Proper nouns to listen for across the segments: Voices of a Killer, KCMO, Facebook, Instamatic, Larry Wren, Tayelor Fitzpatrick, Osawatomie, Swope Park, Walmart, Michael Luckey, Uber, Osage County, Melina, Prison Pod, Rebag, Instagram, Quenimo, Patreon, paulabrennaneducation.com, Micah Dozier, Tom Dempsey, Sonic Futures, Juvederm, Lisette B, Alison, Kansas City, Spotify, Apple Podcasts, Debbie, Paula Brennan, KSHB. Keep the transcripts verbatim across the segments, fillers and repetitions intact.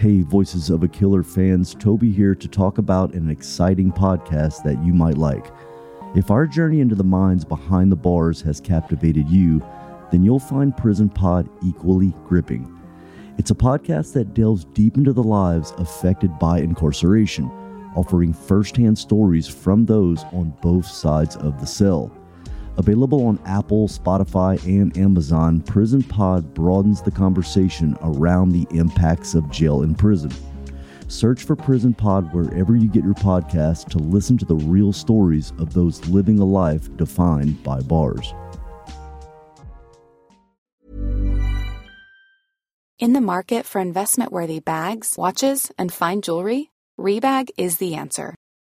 Hey, Voices of a Killer fans, Toby here to talk about an exciting podcast that you might like. If our journey into the minds behind the bars has captivated you, then you'll find Prison Pod equally gripping. It's a podcast that delves deep into the lives affected by incarceration, offering firsthand stories from those on both sides of the cell. Available on Apple, Spotify, and Amazon, Prison Pod broadens the conversation around the impacts of jail and prison. Search for Prison Pod wherever you get your podcast to listen to the real stories of those living a life defined by bars. In the market for investment-worthy bags, watches, and fine jewelry, Rebag is the answer.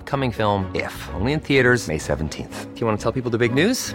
Upcoming film, If, only in theaters May seventeenth. Do you want to tell people the big news?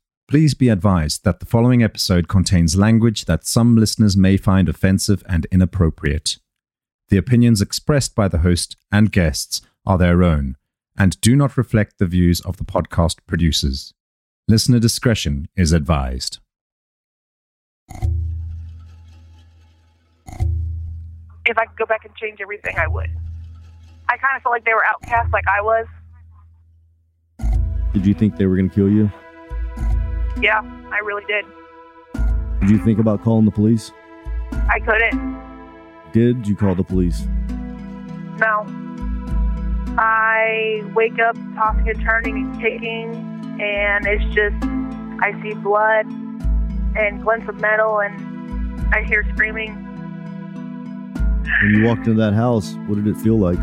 please be advised that the following episode contains language that some listeners may find offensive and inappropriate. The opinions expressed by the host and guests are their own and do not reflect the views of the podcast producers. Listener discretion is advised. If I could go back and change everything, I would. I kind of felt like they were outcasts like I was. Did you think they were going to kill you? Yeah, I really did. Did you think about calling the police? I couldn't. Did you call the police? No. I wake up tossing and turning and kicking, and it's just, I see blood and glints of metal, and I hear screaming. When you walked into that house, what did it feel like?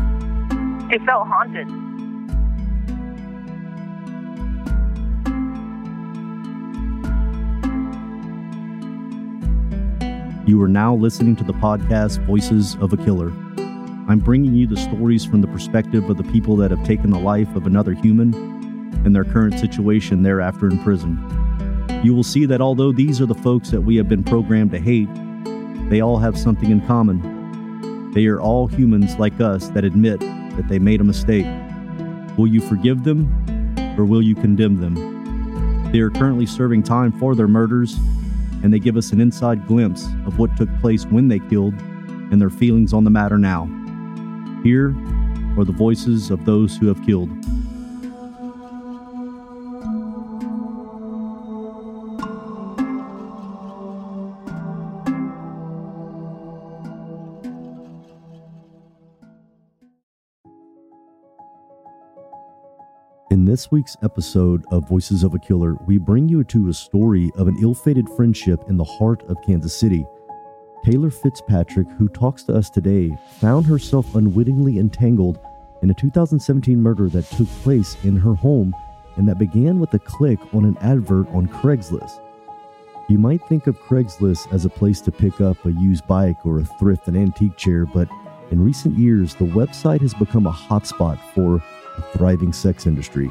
It felt haunted. You are now listening to the podcast Voices of a Killer. I'm bringing you the stories from the perspective of the people that have taken the life of another human and their current situation thereafter in prison. You will see that although these are the folks that we have been programmed to hate, they all have something in common. They are all humans like us that admit that they made a mistake. Will you forgive them or will you condemn them? They are currently serving time for their murders, and they give us an inside glimpse of what took place when they killed and their feelings on the matter now. Here are the voices of those who have killed. In this week's episode of Voices of a Killer, we bring you to a story of an ill-fated friendship in the heart of Kansas City. Tayelor Fitzpatrick, who talks to us today, found herself unwittingly entangled in a two thousand seventeen murder that took place in her home and that began with a click on an advert on Craigslist. You might think of Craigslist as a place to pick up a used bike or a thrift and antique chair, but in recent years, the website has become a hotspot for a thriving sex industry.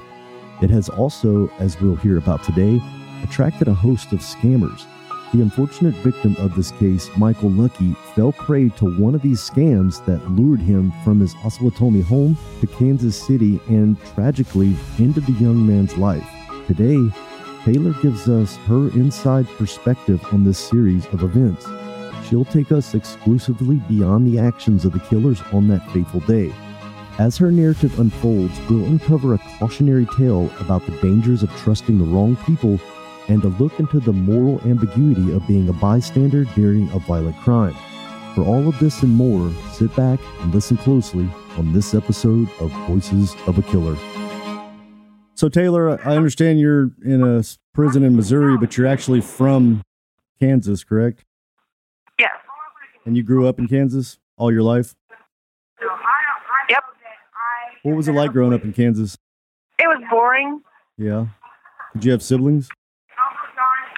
It has also, as we'll hear about today, attracted a host of scammers. The unfortunate victim of this case, Michael Luckey, fell prey to one of these scams that lured him from his Osawatomie home to Kansas City and tragically ended the young man's life. Today, Tayelor gives us her inside perspective on this series of events. She'll take us exclusively beyond the actions of the killers on that fateful day. As her narrative unfolds, we'll uncover a cautionary tale about the dangers of trusting the wrong people and a look into the moral ambiguity of being a bystander during a violent crime. For all of this and more, sit back and listen closely on this episode of Voices of a Killer. So, Tayelor, I understand you're in a prison in Missouri, but you're actually from Kansas, correct? Yes. And you grew up in Kansas all your life? Yep. What was it like growing up in Kansas? It was boring. Yeah. Did you have siblings?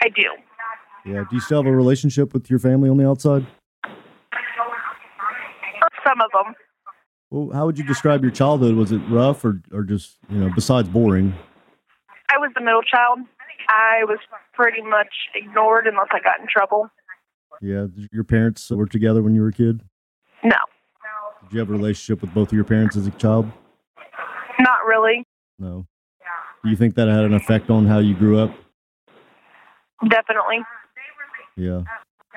I do. Yeah. Do you still have a relationship with your family on the outside? Some of them. Well, how would you describe your childhood? Was it rough or, or just, you know, besides boring? I was the middle child. I was pretty much ignored unless I got in trouble. Yeah. Did your parents work together when you were a kid? No. Did you have a relationship with both of your parents as a child? Not really. No. Do you think that had an effect on how you grew up? Definitely. Yeah.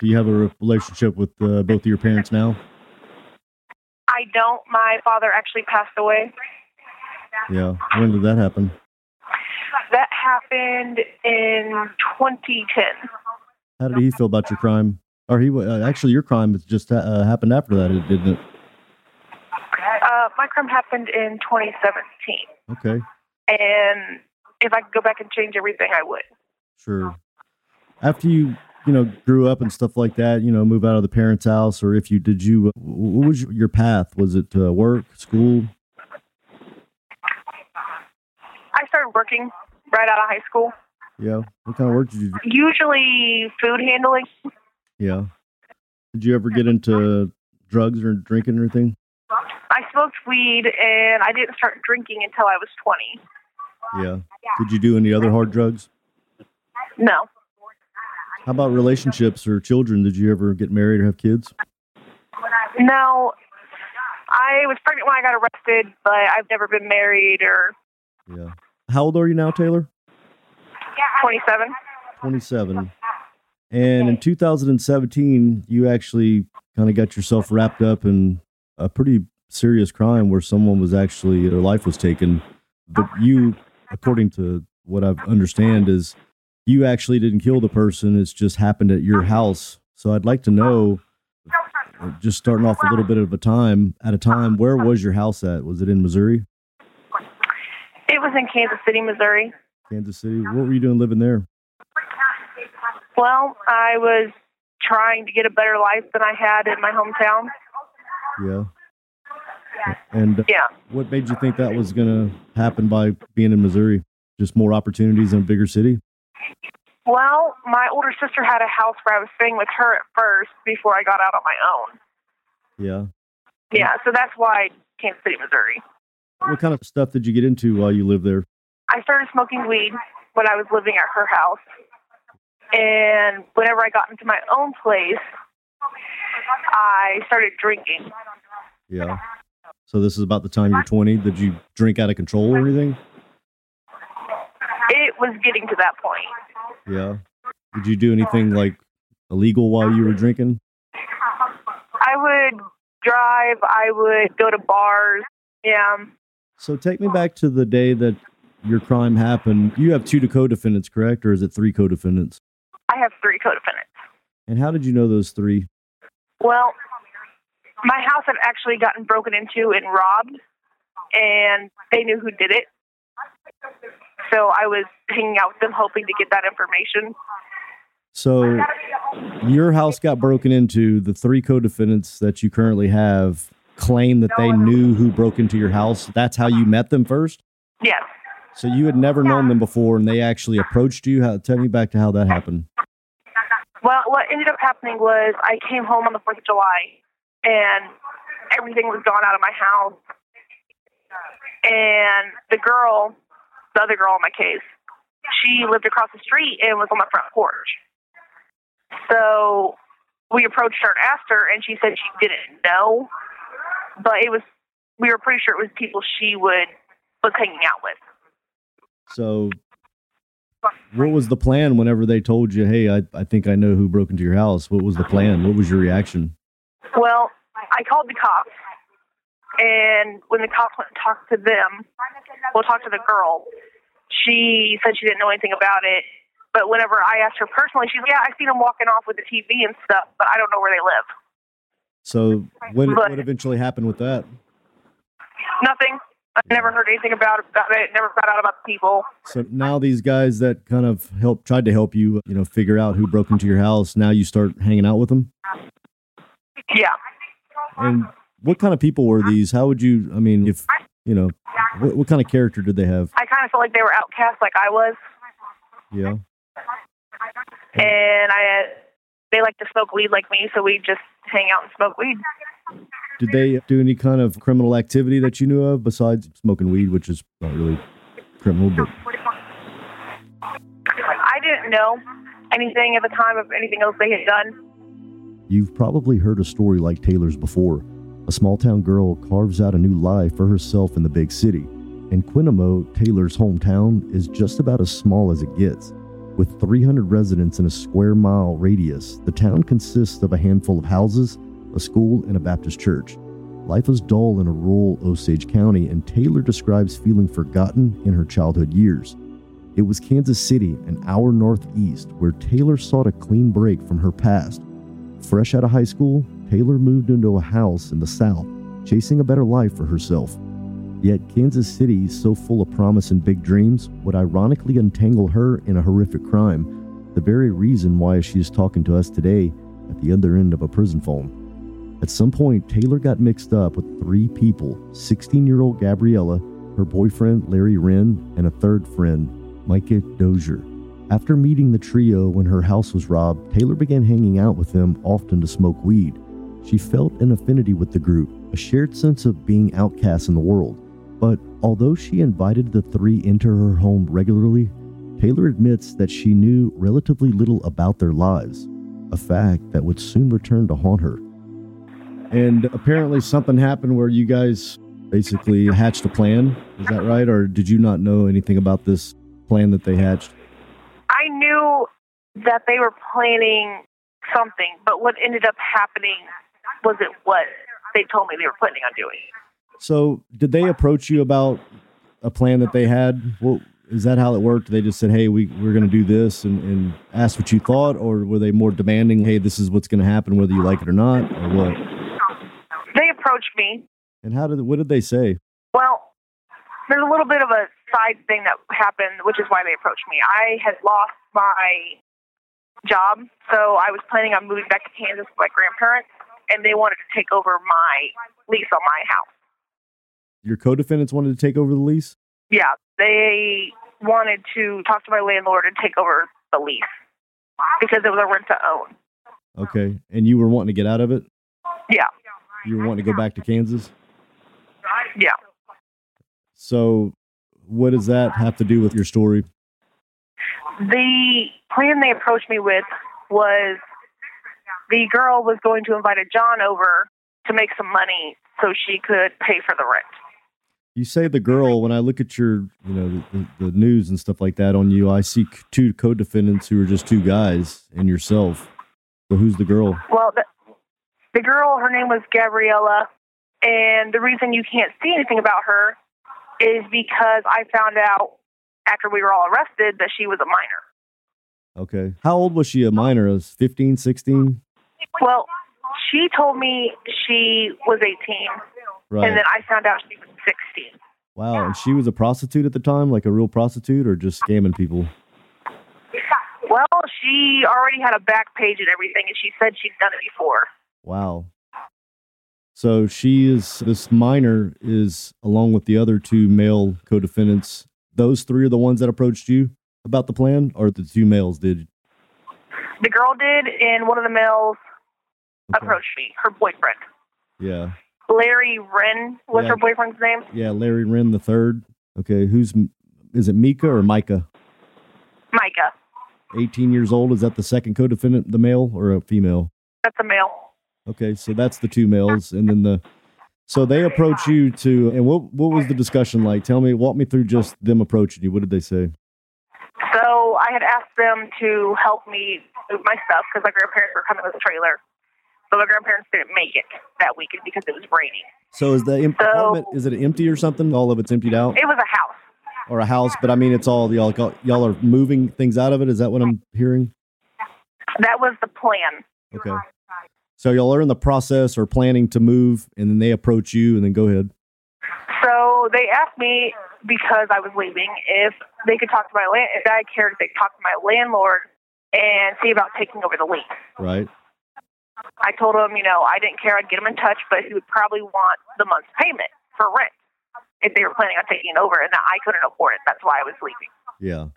Do you have a relationship with uh, both of your parents now? I don't. My father actually passed away. Yeah. When did that happen? That happened in twenty ten. How did he feel about your crime? Or he uh, actually, your crime just uh, happened after that, didn't it? Uh, my crime happened in twenty seventeen. Okay. And if I could go back and change everything, I would. Sure. After you, you know, grew up and stuff like that, you know, move out of the parents' house, or if you did, you, what was your path? Was it uh, work, school? I started working right out of high school. Yeah. What kind of work did you do? Usually food handling. Yeah. Did you ever get into drugs or drinking or anything? I smoked weed, and I didn't start drinking until I was twenty. Yeah. Did you do any other hard drugs? No. How about relationships or children? Did you ever get married or have kids? No. I was pregnant when I got arrested, but I've never been married or... Yeah. How old are you now, Tayelor? twenty-seven. twenty-seven. And in two thousand seventeen, you actually kind of got yourself wrapped up in a pretty serious crime where someone was actually... their life was taken. But you, according to what I understand, is... you actually didn't kill the person. It's just happened at your house. So I'd like to know, just starting off a little bit of a time, at a time, where was your house at? Was it in Missouri? It was in Kansas City, Missouri. Kansas City. What were you doing living there? Well, I was trying to get a better life than I had in my hometown. Yeah. And yeah. What made you think that was going to happen by being in Missouri? Just more opportunities in a bigger city? Well, my older sister had a house where I was staying with her at first before I got out on my own. Yeah. Yeah, so that's why Kansas City, Missouri. What kind of stuff did you get into while you lived there? I started smoking weed when I was living at her house. And whenever I got into my own place, I started drinking. Yeah. So this is about the time you're twenty. Did you drink out of control or anything? It was getting to that point. Yeah. Did you do anything like illegal while you were drinking? I would drive. I would go to bars. Yeah. So take me back to the day that your crime happened. You have two co-defendants, correct? Or is it three co-defendants? I have three co-defendants. And how did you know those three? Well, my house had actually gotten broken into and robbed, and they knew who did it. So I was hanging out with them, hoping to get that information. So your house got broken into. The three co-defendants that you currently have claim that they knew who broke into your house. That's how you met them first? Yes. So you had never known them before, and they actually approached you. How, tell me back to how that happened. Well, what ended up happening was I came home on the fourth of July, and everything was gone out of my house. And the girl... the other girl in my case, she lived across the street and was on my front porch. So we approached her after, and she said she didn't know, but it was, we were pretty sure it was people she would was hanging out with. So what was the plan whenever they told you, hey, I, I think I know who broke into your house? What was the plan? What was your reaction? Well, I called the cops, and when the cops went and talked to them, well, talked to the girl, she said she didn't know anything about it. But whenever I asked her personally, she's like, yeah, I seen them walking off with the T V and stuff, but I don't know where they live. So what, but, what eventually happened with that? Nothing. I never heard anything about, about it. Never found out about the people. So now these guys that kind of helped, tried to help you, you know, figure out who broke into your house, now you start hanging out with them? Yeah. And what kind of people were these? How would you, I mean, if, you know, what, what kind of character did they have? I kind of felt like they were outcasts like I was. Yeah. And I, they like to smoke weed like me, so we just hang out and smoke weed. Did they do any kind of criminal activity that you knew of besides smoking weed, which is not really criminal? But I didn't know anything at the time of anything else they had done. You've probably heard a story like Taylor's before. A small-town girl carves out a new life for herself in the big city. And Quenimo, Taylor's hometown, is just about as small as it gets. With three hundred residents in a square mile radius, the town consists of a handful of houses, a school, and a Baptist church. Life is dull in a rural Osage County, and Taylor describes feeling forgotten in her childhood years. It was Kansas City, an hour northeast, where Taylor sought a clean break from her past. Fresh out of high school, Taylor moved into a house in the South, chasing a better life for herself. Yet Kansas City, so full of promise and big dreams, would ironically entangle her in a horrific crime, the very reason why she is talking to us today at the other end of a prison phone. At some point, Taylor got mixed up with three people, sixteen-year-old Gabriella, her boyfriend Larry Wren, and a third friend, Micah Dozier. After meeting the trio when her house was robbed, Taylor began hanging out with them, often to smoke weed. She felt an affinity with the group, a shared sense of being outcast in the world. But although she invited the three into her home regularly, Taylor admits that she knew relatively little about their lives, a fact that would soon return to haunt her. And apparently something happened where you guys basically hatched a plan. Is that right? Or did you not know anything about this plan that they hatched? I knew that they were planning something, but what ended up happening wasn't what they told me they were planning on doing. So did they approach you about a plan that they had? Well, is that how it worked? They just said, hey, we, we're going to do this and, and ask what you thought? Or were they more demanding, hey, this is what's going to happen, whether you like it or not, or what? They approached me. And how did what did they say? Well, there's a little bit of a side thing that happened, which is why they approached me. I had lost my job, so I was planning on moving back to Kansas with my grandparents, and they wanted to take over my lease on my house. Your co-defendants wanted to take over the lease? Yeah, they wanted to talk to my landlord and take over the lease because it was a rent to own. Okay, and you were wanting to get out of it? Yeah. You were wanting to go back to Kansas? Yeah. So what does that have to do with your story? The plan they approached me with was the girl was going to invite a John over to make some money so she could pay for the rent. You say the girl, when I look at your, you know, the, the news and stuff like that on you, I see two co-defendants who are just two guys and yourself. So who's the girl? Well, the, the girl, her name was Gabriella. And the reason you can't see anything about her is because I found out after we were all arrested that she was a minor. Okay. How old was she a minor? Was fifteen, sixteen? Well, she told me she was eighteen, right. And then I found out she was sixteen. Wow, and she was a prostitute at the time, like a real prostitute, or just scamming people? Well, she already had a back page and everything, and she said she'd done it before. Wow. So she is, this minor is, along with the other two male co-defendants, those three are the ones that approached you about the plan, or the two males did? The girl did, and one of the males... Okay. Approached me, her boyfriend. Yeah. Larry Wren was yeah. her boyfriend's name. Yeah, Larry Wren the third. Okay, who's, is it Micah or Micah? Micah. eighteen years old. Is that the second co-defendant, the male or a female? That's a male. Okay, so that's the two males, and then the so they approach you to. And what what was the discussion like? Tell me, walk me through just them approaching you. What did they say? So I had asked them to help me move my stuff because my grandparents were coming with a trailer, but my grandparents didn't make it that weekend because it was raining. So is the em- so, apartment, is it empty or something? All of it's emptied out? It was a house. Or a house, but I mean, it's all, y'all, y'all are moving things out of it? Is that what I'm hearing? That was the plan. Okay. So y'all are in the process or planning to move, and then they approach you, and then go ahead. So they asked me, because I was leaving, if they could talk to my land, if I cared if they could talk to my landlord and see about taking over the lease. Right. I told him, you know, I didn't care. I'd get him in touch, but he would probably want the month's payment for rent if they were planning on taking it over, and that I couldn't afford it. That's why I was leaving. Yeah.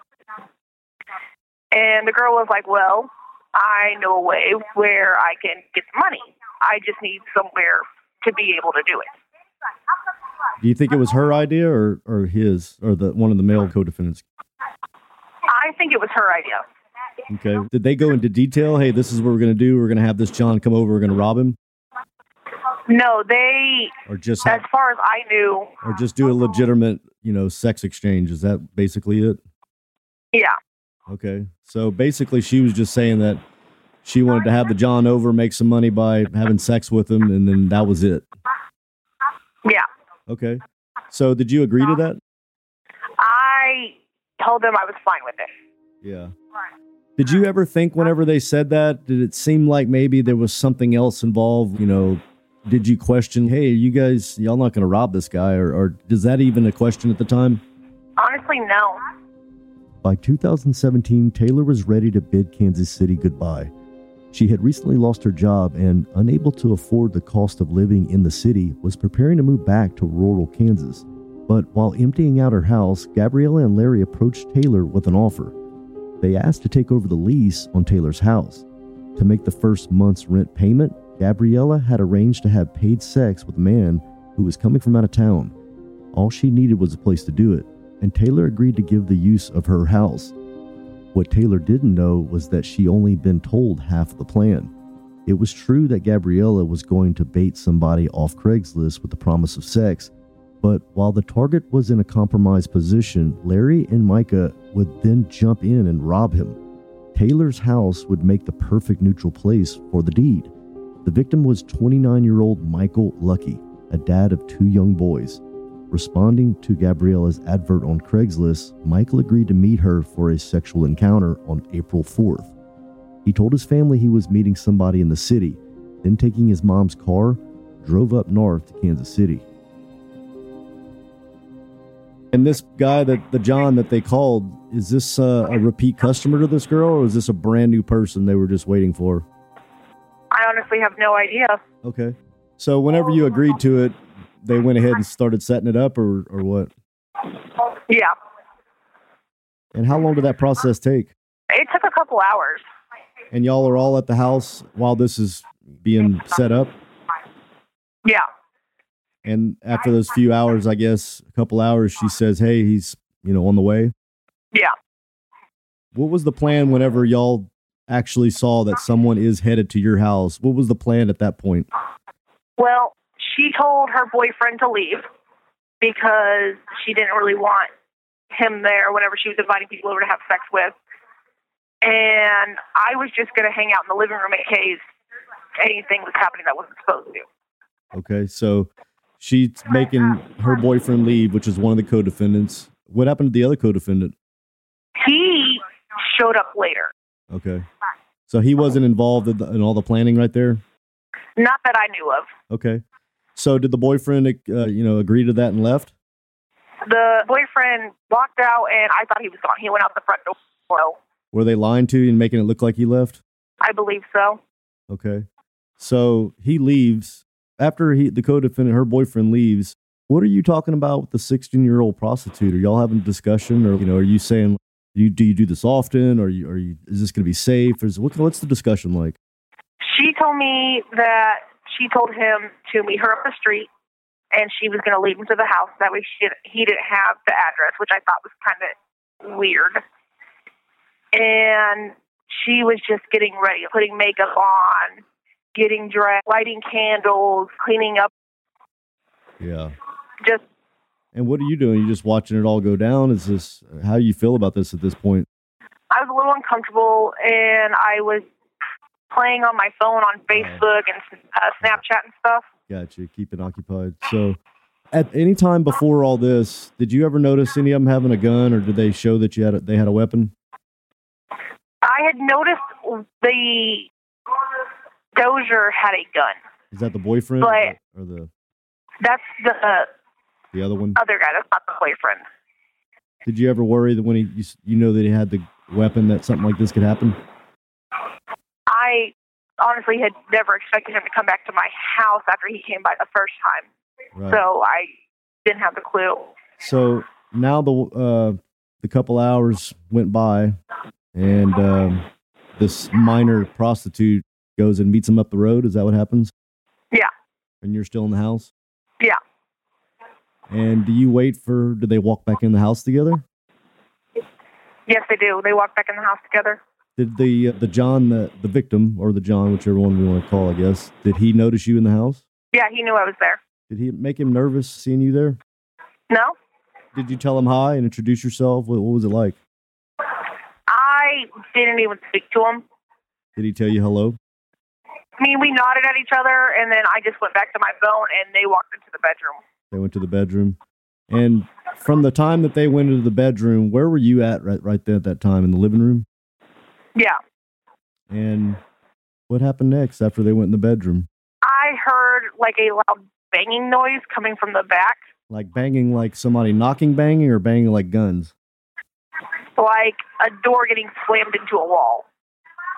And the girl was like, well, I know a way where I can get the money. I just need somewhere to be able to do it. Do you think it was her idea or, or his, or the one of the male co-defendants? I think it was her idea. Okay. Did they go into detail? Hey, this is what we're going to do. We're going to have this John come over. We're going to rob him? No, they, or just have, as far as I knew. Or just do a legitimate, you know, sex exchange. Is that basically it? Yeah. Okay. So basically she was just saying that she wanted to have the John over, make some money by having sex with him, and then that was it. Yeah. Okay. So did you agree to that? I told them I was fine with it. Yeah. Did you ever think whenever they said that, did it seem like maybe there was something else involved? You know, did you question, hey, you guys, y'all not going to rob this guy? Or, or is that even a question at the time? Honestly, no. By two thousand seventeen, Tayelor was ready to bid Kansas City goodbye. She had recently lost her job and, unable to afford the cost of living in the city, was preparing to move back to rural Kansas. But while emptying out her house, Gabriella and Larry approached Tayelor with an offer. They asked to take over the lease on Taylor's house. To make the first month's rent payment, Gabriella had arranged to have paid sex with a man who was coming from out of town. All she needed was a place to do it, and Tayelor agreed to give the use of her house. What Tayelor didn't know was that she only been told half the plan. It was true that Gabriella was going to bait somebody off Craigslist with the promise of sex, but while the target was in a compromised position, Larry and Micah would then jump in and rob him. Taylor's house would make the perfect neutral place for the deed. The victim was twenty-nine-year-old Michael Luckey, a dad of two young boys. Responding to Gabriella's advert on Craigslist, Michael agreed to meet her for a sexual encounter on April fourth. He told his family he was meeting somebody in the city, then taking his mom's car, drove up north to Kansas City. And this guy, that the John that they called, is this uh, a repeat customer to this girl, or is this a brand new person they were just waiting for? I honestly have no idea. Okay. So whenever you agreed to it, they went ahead and started setting it up, or, or what? Yeah. And how long did that process take? It took a couple hours. And y'all are all at the house while this is being set up? Yeah. And after those few hours, I guess, a couple hours, she says, hey, he's, you know, on the way? Yeah. What was the plan whenever y'all actually saw that someone is headed to your house? What was the plan at that point? Well, she told her boyfriend to leave because she didn't really want him there whenever she was inviting people over to have sex with. And I was just going to hang out in the living room in case anything was happening that wasn't supposed to. Okay, so she's making her boyfriend leave, which is one of the co-defendants. What happened to the other co-defendant? He showed up later. Okay. So he wasn't involved in, the, in all the planning right there? Not that I knew of. Okay. So did the boyfriend, uh, you know, agree to that and left? The boyfriend walked out, and I thought he was gone. He went out the front door. Were they lying to you and making it look like he left? I believe so. Okay. So he leaves. After he, the co-defendant, her boyfriend leaves, what are you talking about with the sixteen-year-old prostitute? Are y'all having a discussion? Or, you know, are you saying, do you do, you do this often? Or you, are you, is this going to be safe? Or is, what, what's the discussion like? She told me that... She told him to meet her up the street, and she was going to lead him to the house. That way she didn't, he didn't have the address, which I thought was kind of weird. and she was just getting ready, putting makeup on, getting dressed, lighting candles, cleaning up. Yeah. Just. And what are you doing? You just watching it all go down? Is this how you feel about this at this point? I was a little uncomfortable, and I was playing on my phone on Facebook and uh, Snapchat and stuff. Gotcha. Keeping occupied. So, at any time before all this, did you ever notice any of them having a gun, or did they show that you had a, they had a weapon? I had noticed the Dozier had a gun. Is that the boyfriend, but or the? That's the uh, the other one. Other guy. That's not the boyfriend. Did you ever worry that when he, you, you know, that he had the weapon, that something like this could happen? I honestly had never expected him to come back to my house after he came by the first time. Right. So I didn't have the clue. So now the uh, the couple hours went by, and um, this minor prostitute goes and meets him up the road. Is that what happens? Yeah. And you're still in the house? Yeah. And do you wait for, do they walk back in the house together? Yes, they do. They walk back in the house together. Did the uh, the John, the, the victim, or the John, whichever one we want to call, I guess, did he notice you in the house? Yeah, he knew I was there. Did he make him nervous seeing you there? No. Did you tell him hi and introduce yourself? What, what was it like? I didn't even speak to him. Did he tell you hello? I mean, we nodded at each other, and then I just went back to my phone, and they walked into the bedroom. They went to the bedroom. And from the time that they went into the bedroom, where were you at right, right there at that time? In the living room? Yeah. And what happened next after they went in the bedroom? I heard like a loud banging noise coming from the back. Like banging, like somebody knocking, banging, or banging like guns? Like a door getting slammed into a wall.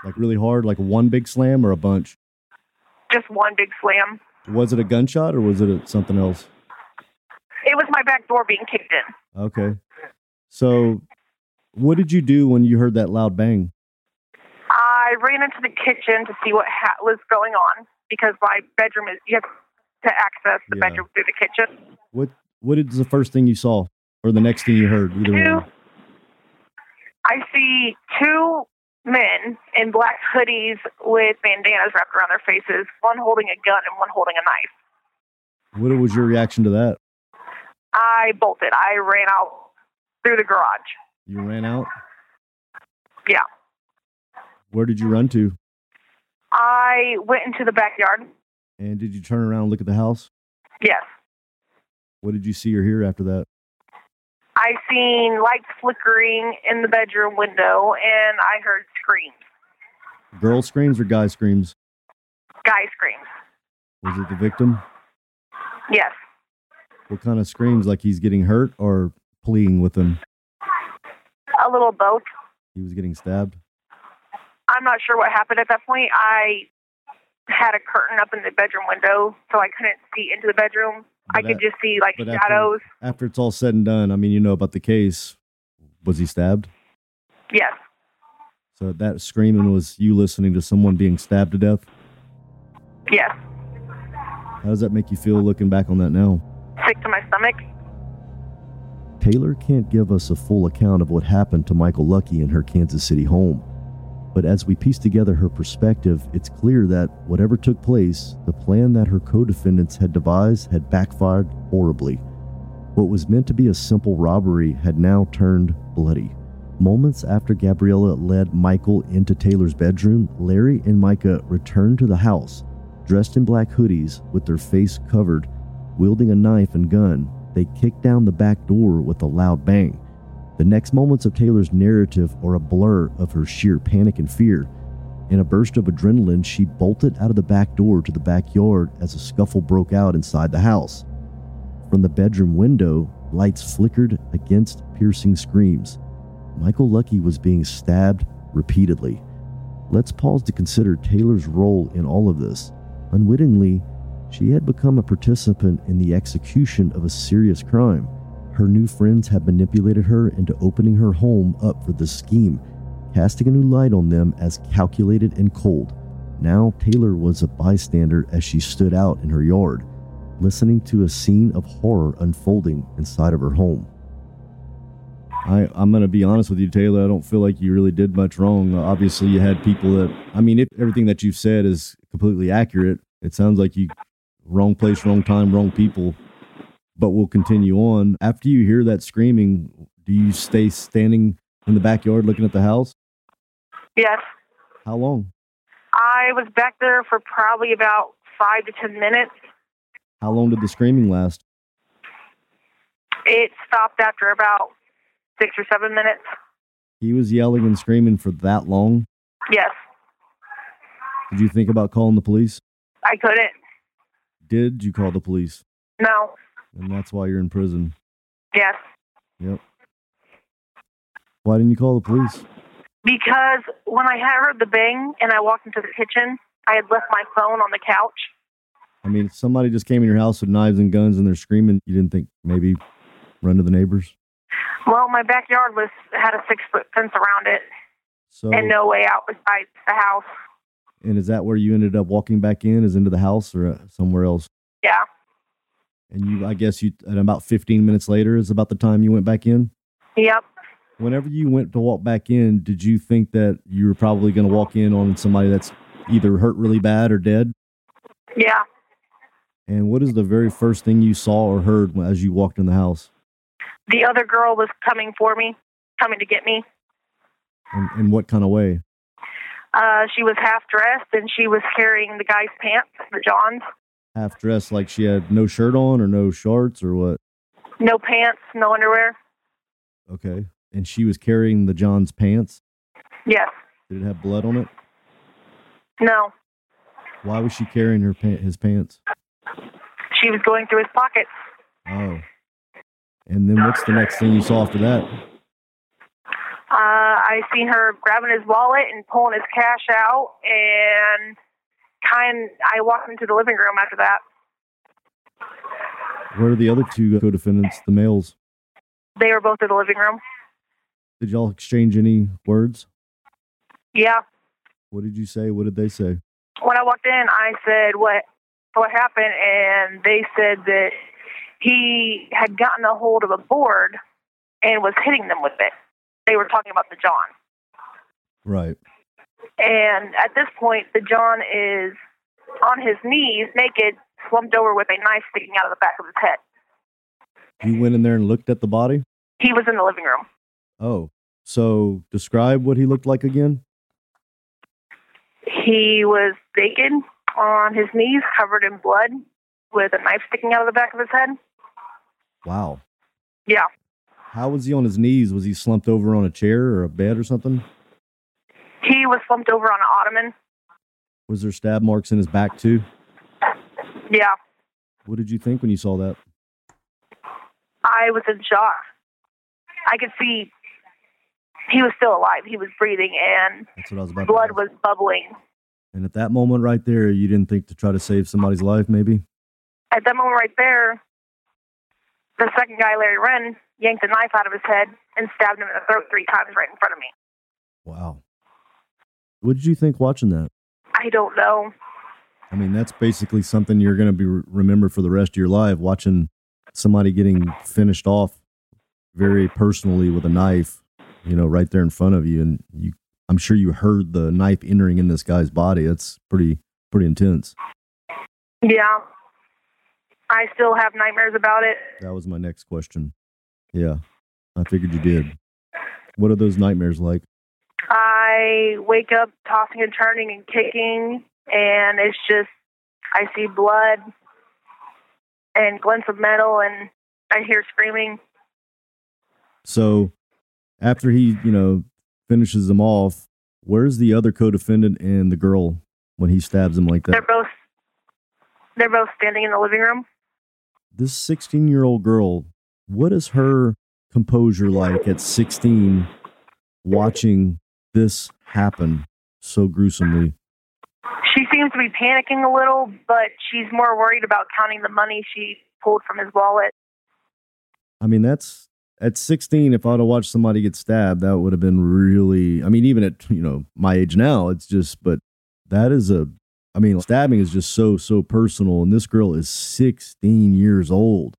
Like really hard, like one big slam or a bunch? Just one big slam. Was it a gunshot or was it a, something else? It was my back door being kicked in. Okay. So what did you do when you heard that loud bang? I ran into the kitchen to see what ha- was going on because my bedroom is, you have to access the yeah. bedroom through the kitchen. What What is the first thing you saw or the next thing you heard? Either two, one. I see two men in black hoodies with bandanas wrapped around their faces, one holding a gun and one holding a knife. What was your reaction to that? I bolted. I ran out through the garage. You ran out? Yeah. Where did you run to? I went into the backyard. And did you turn around and look at the house? Yes. What did you see or hear after that? I seen lights flickering in the bedroom window, and I heard screams. Girl screams or guy screams? Guy screams. Was it the victim? Yes. What kind of screams? Like he's getting hurt or pleading with him? A little both. He was getting stabbed? I'm not sure what happened at that point. I had a curtain up in the bedroom window, so I couldn't see into the bedroom. But I could at, just see, like, shadows. After, after it's all said and done, I mean, you know about the case. Was he stabbed? Yes. So that screaming was you listening to someone being stabbed to death? Yes. How does that make you feel looking back on that now? Sick to my stomach. Tayelor can't give us a full account of what happened to Michael Luckey in her Kansas City home, but as we piece together her perspective, it's clear that whatever took place, the plan that her co-defendants had devised had backfired horribly. What was meant to be a simple robbery had now turned bloody. Moments after Gabriella led Michael into Tayelor's bedroom, Larry and Micah returned to the house, dressed in black hoodies with their face covered. Wielding a knife and gun, they kicked down the back door with a loud bang. The next moments of Tayelor's narrative are a blur of her sheer panic and fear. In a burst of adrenaline, she bolted out of the back door to the backyard as a scuffle broke out inside the house. From the bedroom window, lights flickered against piercing screams. Michael Luckey was being stabbed repeatedly. Let's pause to consider Tayelor's role in all of this. Unwittingly, she had become a participant in the execution of a serious crime. Her new friends had manipulated her into opening her home up for this scheme, casting a new light on them as calculated and cold. Now Tayelor was a bystander as she stood out in her yard, listening to a scene of horror unfolding inside of her home. I, I'm going to be honest with you, Taylor. I don't feel like you really did much wrong. Obviously, you had people that, I mean, if everything that you've said is completely accurate, it sounds like you wrong place, wrong time, wrong people. But we'll continue on. After you hear that screaming, do you stay standing in the backyard looking at the house? Yes. How long? I was back there for probably about five to ten minutes. How long did the screaming last? It stopped after about six or seven minutes. He was yelling and screaming for that long? Yes. Did you think about calling the police? I couldn't. Did you call the police? No. And that's why you're in prison? Yes. Yep. Why didn't you call the police? Because when I heard the bang and I walked into the kitchen, I had left my phone on the couch. I mean, somebody just came in your house with knives and guns and they're screaming. You didn't think maybe run to the neighbors? Well, my backyard was had a six-foot fence around it, so, and no way out beside the house. And is that where you ended up walking back in, is into the house or somewhere else? Yeah. And you, I guess you, and about fifteen minutes later is about the time you went back in? Yep. Whenever you went to walk back in, did you think that you were probably going to walk in on somebody that's either hurt really bad or dead? Yeah. And what is the very first thing you saw or heard as you walked in the house? The other girl was coming for me, coming to get me. And in what kind of way? Uh, she was half-dressed, and she was carrying the guy's pants, the Johns. Half-dressed, like she had no shirt on or no shorts or what? No pants, no underwear. Okay. And she was carrying the Johns' pants? Yes. Did it have blood on it? No. Why was she carrying her pa- his pants? She was going through his pockets. Oh. And then what's the next thing you saw after that? Uh, I seen her grabbing his wallet and pulling his cash out, and kind. I walked into the living room after that. Where are the other two co-defendants, the males? They were both in the living room. Did y'all exchange any words? Yeah. What did you say? What did they say? When I walked in, I said, what? what happened, and they said that he had gotten a hold of a board and was hitting them with it. They were talking about the John. Right. And at this point, the John is on his knees, naked, slumped over with a knife sticking out of the back of his head. You went in there and looked at the body? He was in the living room. Oh. So, describe what he looked like again? He was naked, on his knees, covered in blood, with a knife sticking out of the back of his head. Wow. Yeah. How was he on his knees? Was he slumped over on a chair or a bed or something? He was slumped over on an ottoman. Was there stab marks in his back, too? Yeah. What did you think when you saw that? I was in shock. I could see he was still alive. He was breathing, and That's what I was about blood to was bubbling. And at that moment right there, you didn't think to try to save somebody's life, maybe? At that moment right there, the second guy, Larry Wren, yanked a knife out of his head and stabbed him in the throat three times right in front of me. Wow. What did you think watching that? I don't know. I mean, that's basically something you're going to be re- remember for the rest of your life, watching somebody getting finished off very personally with a knife, you know, right there in front of you, and you I'm sure you heard the knife entering in this guy's body. That's pretty, pretty intense. Yeah. I still have nightmares about it. That was my next question. Yeah. I figured you did. What are those nightmares like? I wake up tossing and turning and kicking, and it's just, I see blood and glints of metal, and I hear screaming. So after he, you know, finishes them off, where's the other co-defendant and the girl when he stabs him like that? They're both they're both standing in the living room. This sixteen-year-old girl, what is her composure like at sixteen watching this happen so gruesomely? She seems to be panicking a little, but she's more worried about counting the money she pulled from his wallet. I mean, that's At sixteen, if I would have watched somebody get stabbed, that would have been really, I mean, even at, you know, my age now, it's just, but that is a, I mean, stabbing is just so, so personal. And this girl is sixteen years old.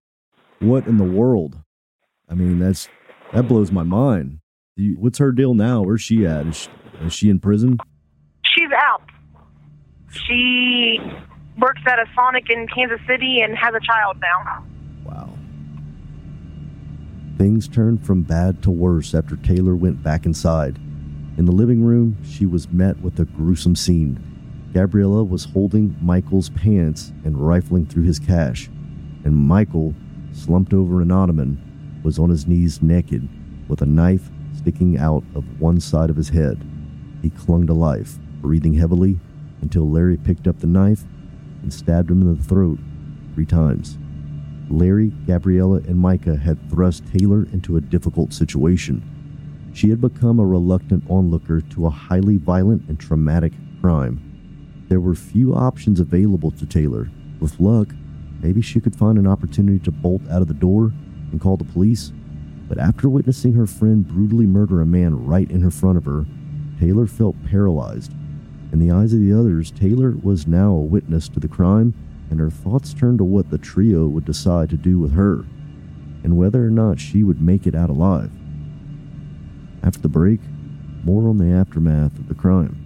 What in the world? I mean, that's That blows my mind. You, what's her deal now? Where's she at? Is she, is she in prison? She's out. She works at a Sonic in Kansas City and has a child now. Wow. Things turned from bad to worse after Tayelor went back inside. In the living room, she was met with a gruesome scene. Gabriella was holding Michael's pants and rifling through his cash, and Michael, slumped over an ottoman, was on his knees naked, with a knife sticking out of one side of his head. He clung to life, breathing heavily, until Larry picked up the knife and stabbed him in the throat three times. Larry, Gabriella, and Micah had thrust Tayelor into a difficult situation. She had become a reluctant onlooker to a highly violent and traumatic crime. There were few options available to Tayelor. With luck, maybe she could find an opportunity to bolt out of the door and call the police. But after witnessing her friend brutally murder a man right in her front of her, Tayelor felt paralyzed. In the eyes of the others, Tayelor was now a witness to the crime, and her thoughts turned to what the trio would decide to do with her, and whether or not she would make it out alive. After the break, more on the aftermath of the crime.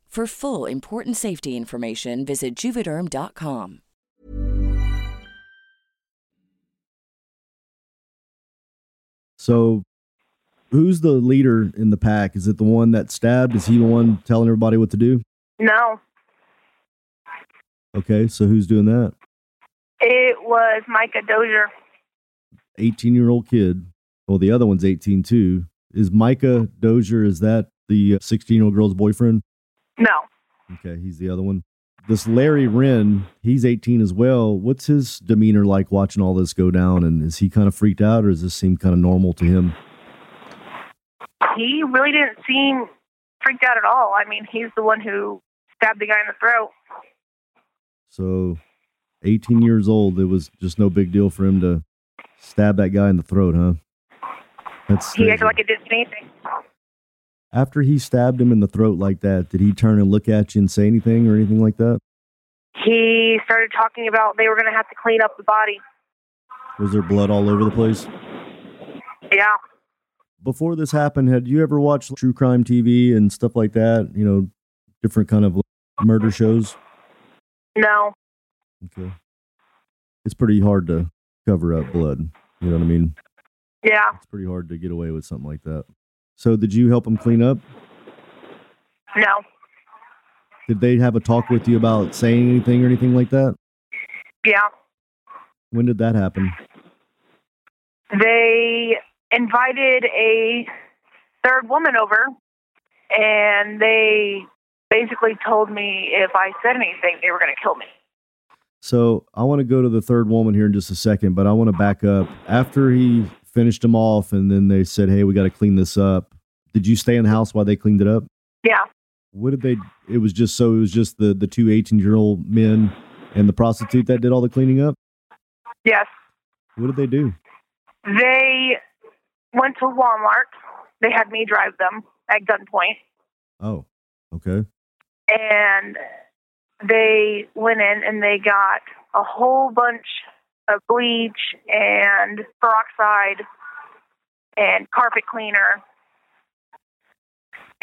For full, important safety information, visit Juvederm dot com. So, who's the leader in the pack? Is it the one that stabbed? Is he the one telling everybody what to do? No. Okay, so who's doing that? It was Micah Dozier. eighteen-year-old kid. Well, the other one's eighteen, too. Is Micah Dozier, is that the sixteen-year-old girl's boyfriend? No. Okay, he's the other one. This Larry Wren, he's eighteen as well. What's his demeanor like watching all this go down? And is he kind of freaked out, or does this seem kind of normal to him? He really didn't seem freaked out at all. I mean, he's the one who stabbed the guy in the throat. So, eighteen years old, it was just no big deal for him to stab that guy in the throat, huh? That's he acted like it didn't mean anything. After he stabbed him in the throat like that, did he turn and look at you and say anything or anything like that? He started talking about they were going to have to clean up the body. Was there blood all over the place? Yeah. Before this happened, had you ever watched true crime T V and stuff like that? You know, different kind of murder shows? No. Okay. It's pretty hard to cover up blood. You know what I mean? Yeah. It's pretty hard to get away with something like that. So did you help them clean up? No. Did they have a talk with you about saying anything or anything like that? Yeah. When did that happen? They invited a third woman over, and they basically told me if I said anything, they were going to kill me. So I want to go to the third woman here in just a second, but I want to back up. After he finished them off, and then they said, hey, we got to clean this up. Did you stay in the house while they cleaned it up? Yeah. What did they, it was just, so it was just the, the two eighteen-year-old men and the prostitute that did all the cleaning up? Yes. What did they do? They went to Walmart. They had me drive them at gunpoint. Oh, okay. And they went in and they got a whole bunch of bleach and peroxide and carpet cleaner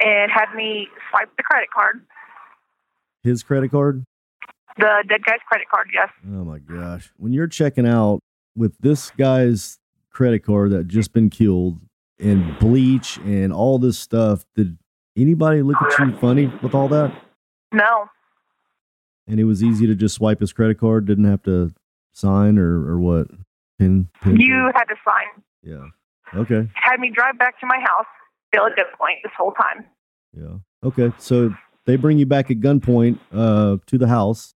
and had me swipe the credit card. His credit card? The dead guy's credit card, yes. Oh, my gosh. When you're checking out with this guy's credit card that just been killed and bleach and all this stuff, did anybody look at you funny with all that? No. And it was easy to just swipe his credit card? Didn't have to sign or, or what? Pin, pin, you pin. Had to sign. Yeah. Okay. Had me drive back to my house. Still at gunpoint this whole time. Yeah. Okay. So they bring you back at gunpoint uh, to the house.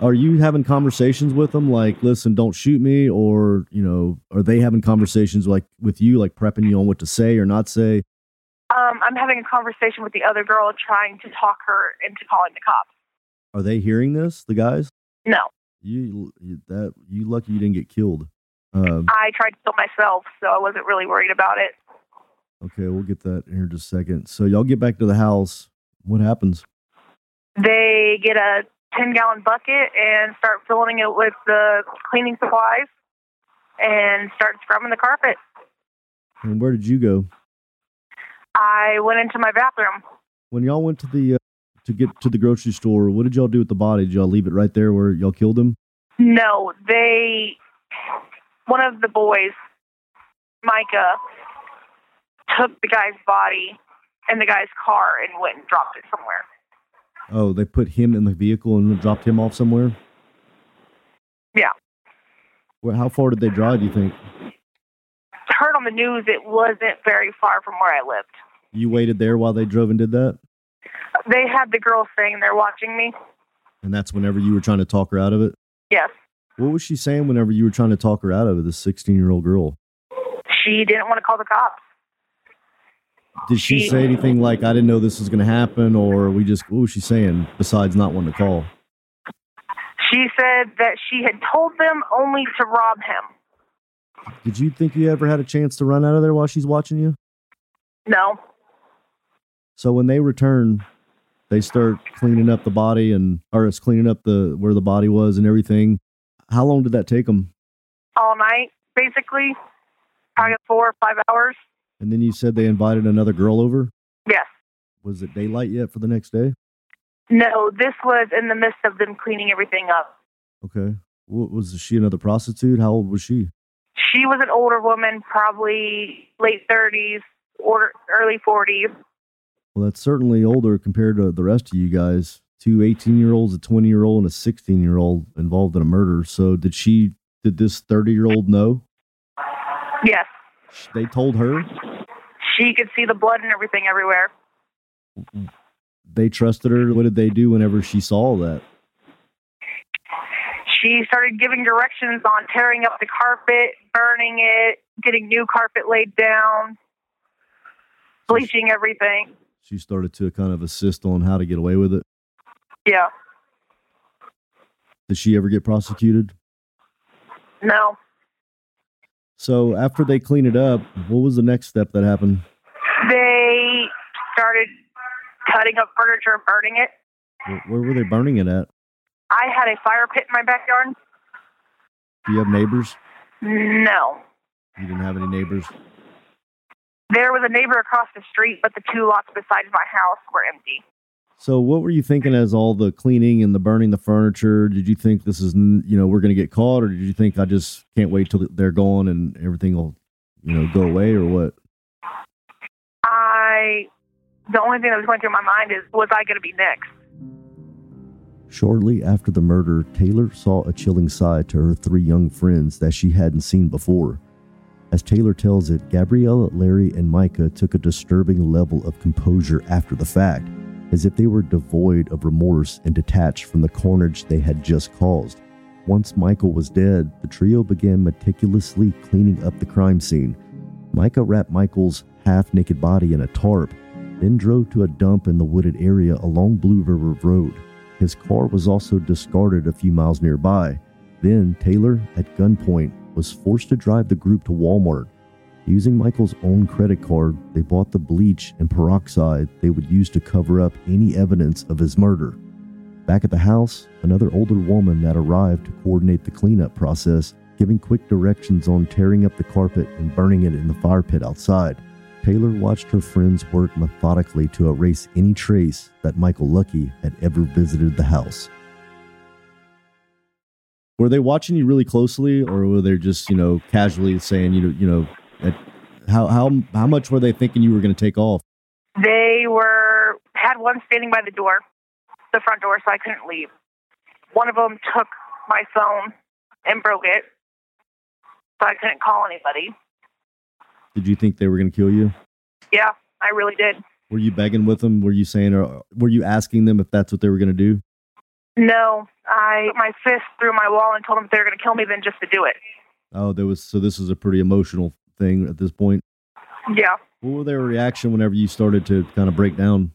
Are you having conversations with them? Like, listen, don't shoot me. Or, you know, are they having conversations like with you, like prepping you on what to say or not say? Um, I'm having a conversation with the other girl, trying to talk her into calling the cops. Are they hearing this? The guys? No. You, you that you lucky you didn't get killed. Um, I tried to kill myself, so I wasn't really worried about it. Okay, we'll get that here in just a second. So y'all get back to the house. What happens? They get a ten-gallon bucket and start filling it with the cleaning supplies and start scrubbing the carpet. And where did you go? I went into my bathroom. When y'all went to the uh, to get to the grocery store, what did y'all do with the body? Did y'all leave it right there where y'all killed him? No, they... One of the boys, Micah, took the guy's body and the guy's car and went and dropped it somewhere. Oh, they put him in the vehicle and dropped him off somewhere? Yeah. Well, how far did they drive, do you think? I heard on the news it wasn't very far from where I lived. You waited there while they drove and did that? They had the girl saying they're watching me. And that's whenever you were trying to talk her out of it? Yes. What was she saying whenever you were trying to talk her out of it, this sixteen-year-old girl? She didn't want to call the cops. Did she, she say anything like, I didn't know this was going to happen, or we just, what was she saying besides not wanting to call? She said that she had told them only to rob him. Did you think you ever had a chance to run out of there while she's watching you? No. So when they return, they start cleaning up the body and, or it's cleaning up the, where the body was and everything. How long did that take them? All night, basically. Probably four or five hours. And then you said they invited another girl over? Yes. Was it daylight yet for the next day? No, this was in the midst of them cleaning everything up. Okay. What, was she another prostitute? How old was she? She was an older woman, probably late thirties or early forties. Well, that's certainly older compared to the rest of you guys. Two eighteen-year-olds, a twenty-year-old, and a sixteen-year-old involved in a murder. So did she, did this thirty-year-old know? Yes. They told her? She could see the blood and everything everywhere. They trusted her. What did they do whenever she saw that? She started giving directions on tearing up the carpet, burning it, getting new carpet laid down, bleaching everything. She started to kind of assist on how to get away with it? Yeah. Did she ever get prosecuted? No. So after they cleaned it up, what was the next step that happened? They started cutting up furniture and burning it. Where, where were they burning it at? I had a fire pit in my backyard. Do you have neighbors? No. You didn't have any neighbors? There was a neighbor across the street, but the two lots beside my house were empty. So what were you thinking as all the cleaning and the burning the furniture? Did you think this is, you know, we're going to get caught, or did you think I just can't wait till they're gone and everything will, you know, go away, or what? I, the only thing that was going through my mind is, was I going to be next? Shortly after the murder, Tayelor saw a chilling side to her three young friends that she hadn't seen before. As Tayelor tells it, Gabriella, Larry, and Micah took a disturbing level of composure after the fact, as if they were devoid of remorse and detached from the carnage they had just caused. Once Michael was dead, the trio began meticulously cleaning up the crime scene. Micah wrapped Michael's half-naked body in a tarp, then drove to a dump in the wooded area along Blue River Road. His car was also discarded a few miles nearby. Then Tayelor, at gunpoint, was forced to drive the group to Walmart. Using Michael's own credit card, they bought the bleach and peroxide they would use to cover up any evidence of his murder. Back at the house, another older woman that arrived to coordinate the cleanup process, giving quick directions on tearing up the carpet and burning it in the fire pit outside. Tayelor watched her friends work methodically to erase any trace that Michael Luckey had ever visited the house. Were they watching you really closely, or were they just, you know, casually saying, you know, you know, how how how much were they thinking you were going to take off? They were had one standing by the door, the front door, so I couldn't leave. One of them took my phone and broke it, so I couldn't call anybody. Did you think they were going to kill you? Yeah, I really did. Were you begging with them? Were you saying, or were you asking them if that's what they were going to do? No, I put my fist through my wall and told them if they were going to kill me, then just to do it. Oh, there was so this is a pretty emotional thing at this point. Yeah. What was their reaction whenever you started to kind of break down?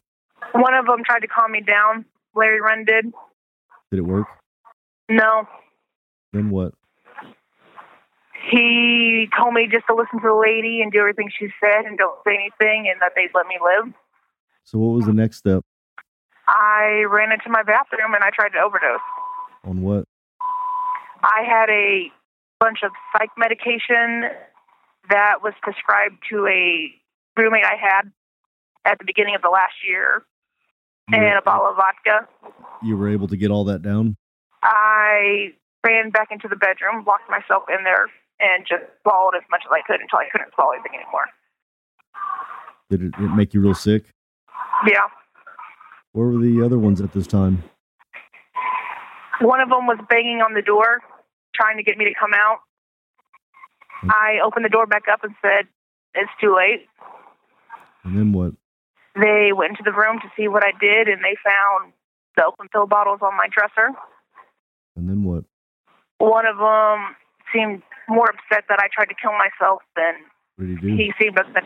One of them tried to calm me down. Larry Wren did. Did it work? No. Then what? He told me just to listen to the lady and do everything she said and don't say anything, and that they'd let me live. So what was the next step? I ran into my bathroom and I tried to overdose. On what? I had a bunch of psych medication that was prescribed to a roommate I had at the beginning of the last year, you and were, a bottle of vodka. You were able to get all that down? I ran back into the bedroom, locked myself in there, and just swallowed as much as I could until I couldn't swallow anything anymore. Did it, it make you real sick? Yeah. Where were the other ones at this time? One of them was banging on the door, trying to get me to come out. Okay. I opened the door back up and said, it's too late. And then what? They went into the room to see what I did, and they found the open pill bottles on my dresser. And then what? One of them seemed more upset that I tried to kill myself than what did he do? He seemed upset.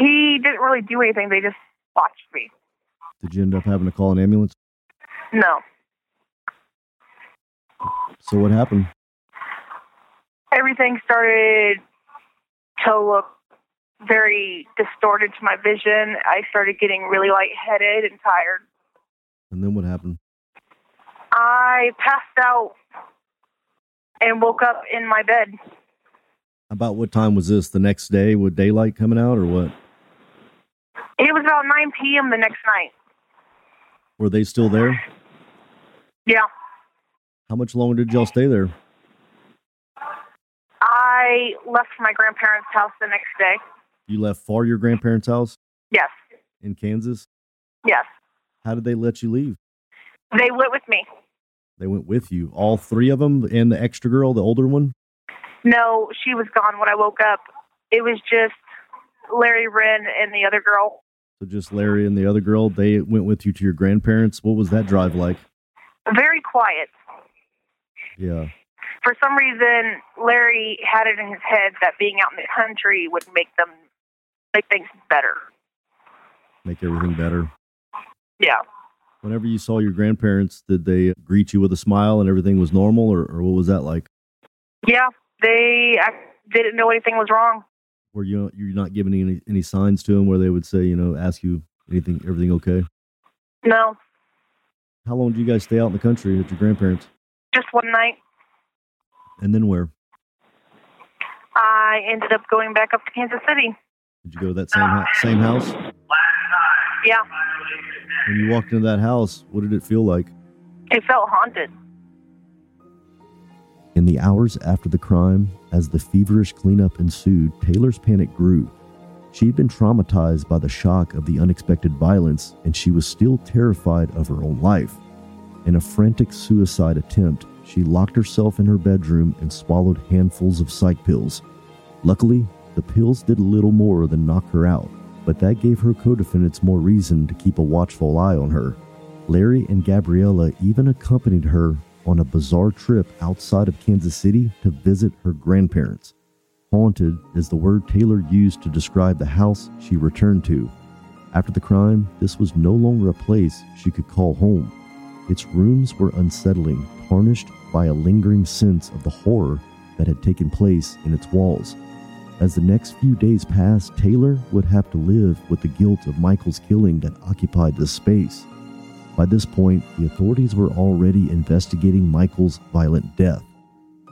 He didn't really do anything. They just watched me. Did you end up having to call an ambulance? No. So what happened? Everything started to look very distorted to my vision. I started getting really lightheaded and tired. And then what happened? I passed out and woke up in my bed. About what time was this? The next day with daylight coming out or what? It was about nine p.m. the next night. Were they still there? Yeah. How much longer did y'all stay there? I left for my grandparents' house the next day. You left for your grandparents' house? Yes. In Kansas? Yes. How did they let you leave? They went with me. They went with you? All three of them and the extra girl, the older one? No, she was gone when I woke up. It was just Larry Wren and the other girl. So just Larry and the other girl, they went with you to your grandparents. What was that drive like? Very quiet. Yeah. For some reason, Larry had it in his head that being out in the country would make them make things better. Make everything better. Yeah. Whenever you saw your grandparents, did they greet you with a smile and everything was normal, or, or what was that like? Yeah, they I didn't know anything was wrong. Were you you're not giving any any signs to them where they would say, you know, ask you anything, everything okay? No. How long did you guys stay out in the country with your grandparents? Just one night. And then where? I ended up going back up to Kansas City. Did you go to that same uh, same house? Yeah. When you walked into that house, what did it feel like? It felt haunted. In the hours after the crime, as the feverish cleanup ensued, Tayelor's panic grew. She'd been traumatized by the shock of the unexpected violence, and she was still terrified of her own life. In a frantic suicide attempt, she locked herself in her bedroom and swallowed handfuls of psych pills. Luckily, the pills did little more than knock her out, but that gave her co-defendants more reason to keep a watchful eye on her. Larry and Gabriella even accompanied her on a bizarre trip outside of Kansas City to visit her grandparents. Haunted is the word Tayelor used to describe the house she returned to. After the crime, this was no longer a place she could call home. Its rooms were unsettling, tarnished by a lingering sense of the horror that had taken place in its walls. As the next few days passed, Tayelor would have to live with the guilt of Michael's killing that occupied the space. By this point, the authorities were already investigating Michael's violent death.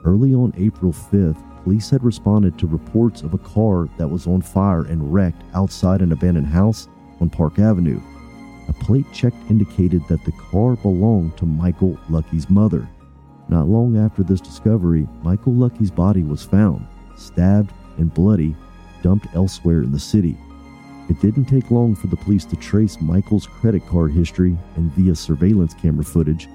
Early on April fifth, police had responded to reports of a car that was on fire and wrecked outside an abandoned house on Park Avenue. A plate checked indicated that the car belonged to Michael Luckey's mother. Not long after this discovery, Michael Luckey's body was found, stabbed and bloody, dumped elsewhere in the city. It didn't take long for the police to trace Michael's credit card history, and via surveillance camera footage,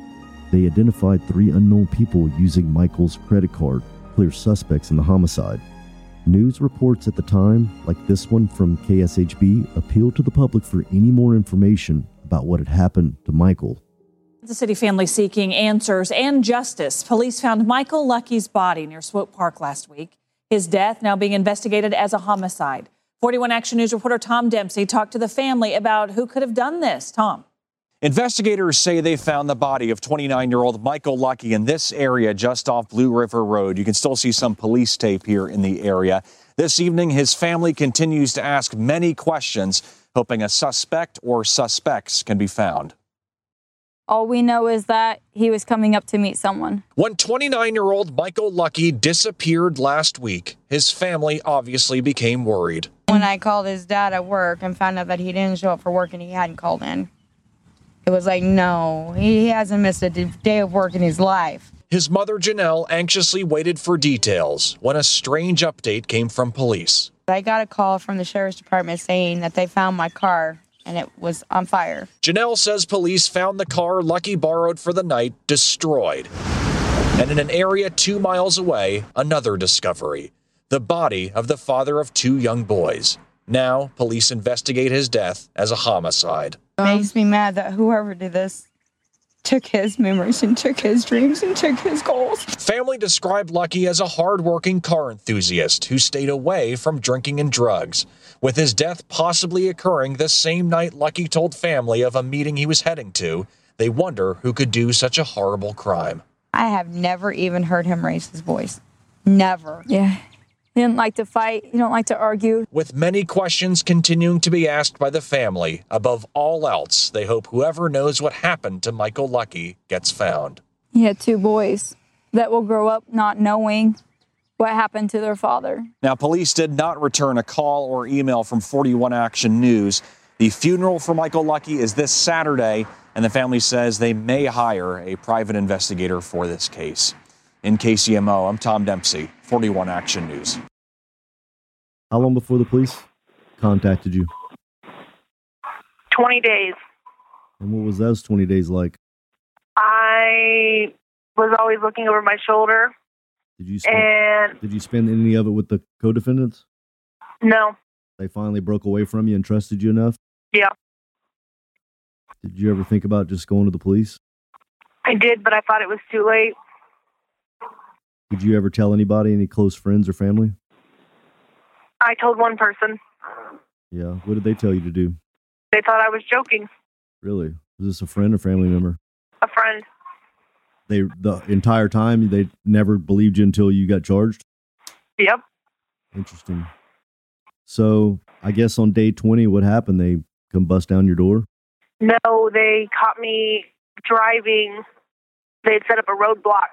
they identified three unknown people using Michael's credit card, clear suspects in the homicide. News reports at the time, like this one from K S H B, appealed to the public for any more information about what had happened to Michael. Kansas City family seeking answers and justice. Police found Michael Luckey's body near Swope Park last week. His death now being investigated as a homicide. forty-one Action News reporter Tom Dempsey talked to the family about who could have done this. Tom. Investigators say they found the body of twenty-nine-year-old Michael Luckey in this area just off Blue River Road. You can still see some police tape here in the area. This evening, his family continues to ask many questions, hoping a suspect or suspects can be found. All we know is that he was coming up to meet someone. When twenty-nine-year-old Michael Luckey disappeared last week, his family obviously became worried. When I called his dad at work and found out that he didn't show up for work and he hadn't called in, it was like, no, he hasn't missed a day of work in his life. His mother, Janelle, anxiously waited for details when a strange update came from police. I got a call from the sheriff's department saying that they found my car and it was on fire. Janelle says police found the car Luckey borrowed for the night destroyed. And in an area two miles away, another discovery, the body of the father of two young boys. Now, police investigate his death as a homicide. It makes me mad that whoever did this took his memories and took his dreams and took his goals. Family described Luckey as a hard-working car enthusiast who stayed away from drinking and drugs, with his death possibly occurring the same night Luckey told family of a meeting he was heading to. They wonder who could do such a horrible crime. I have never even heard him raise his voice. Never. Yeah. He didn't like to fight. He don't like to argue. With many questions continuing to be asked by the family, above all else, they hope whoever knows what happened to Michael Luckey gets found. He had two boys that will grow up not knowing what happened to their father. Now, police did not return a call or email from forty-one Action News. The funeral for Michael Luckey is this Saturday, and the family says they may hire a private investigator for this case. In K C M O, I'm Tom Dempsey, forty-one Action News. How long before the police contacted you? twenty days. And what was those twenty days like? I was always looking over my shoulder. Did you spend, and did you spend any of it with the co-defendants? No. They finally broke away from you and trusted you enough? Yeah. Did you ever think about just going to the police? I did, but I thought it was too late. Did you ever tell anybody, any close friends or family? I told one person. Yeah. What did they tell you to do? They thought I was joking. Really? Was this a friend or family member? A friend. They the entire time, they never believed you until you got charged? Yep. Interesting. So I guess on day twenty, what happened? They come bust down your door? No, they caught me driving. They had set up a roadblock.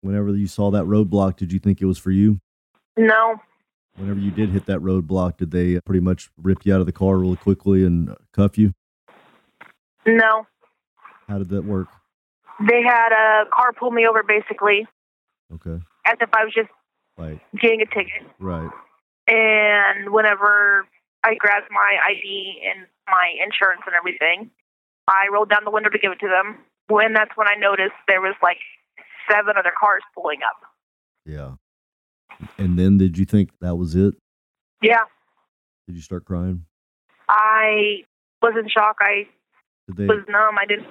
Whenever you saw that roadblock, did you think it was for you? No. Whenever you did hit that roadblock, did they pretty much rip you out of the car really quickly and cuff you? No. How did that work? They had a car pull me over, basically. Okay. As if I was just right. getting a ticket. Right. And whenever I grabbed my I D and my insurance and everything, I rolled down the window to give it to them. When that's when I noticed there was like seven other cars pulling up. Yeah. And then did you think that was it? Yeah. Did you start crying? I was in shock. I they, was numb. I didn't.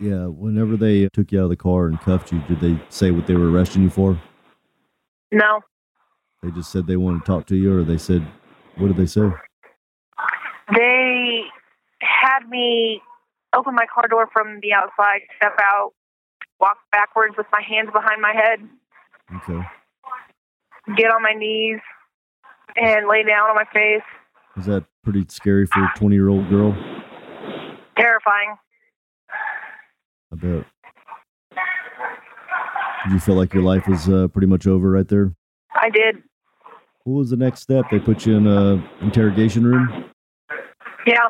Yeah, whenever they took you out of the car and cuffed you, did they say what they were arresting you for? No. They just said they wanted to talk to you, or they said, what did they say? They had me open my car door from the outside, step out, walk backwards with my hands behind my head. Okay. Get on my knees and lay down on my face. Is that pretty scary for a twenty-year-old girl? Terrifying. I bet. Did you feel like your life was uh, pretty much over right there? I did. What was the next step? They put you in an interrogation room? Yeah.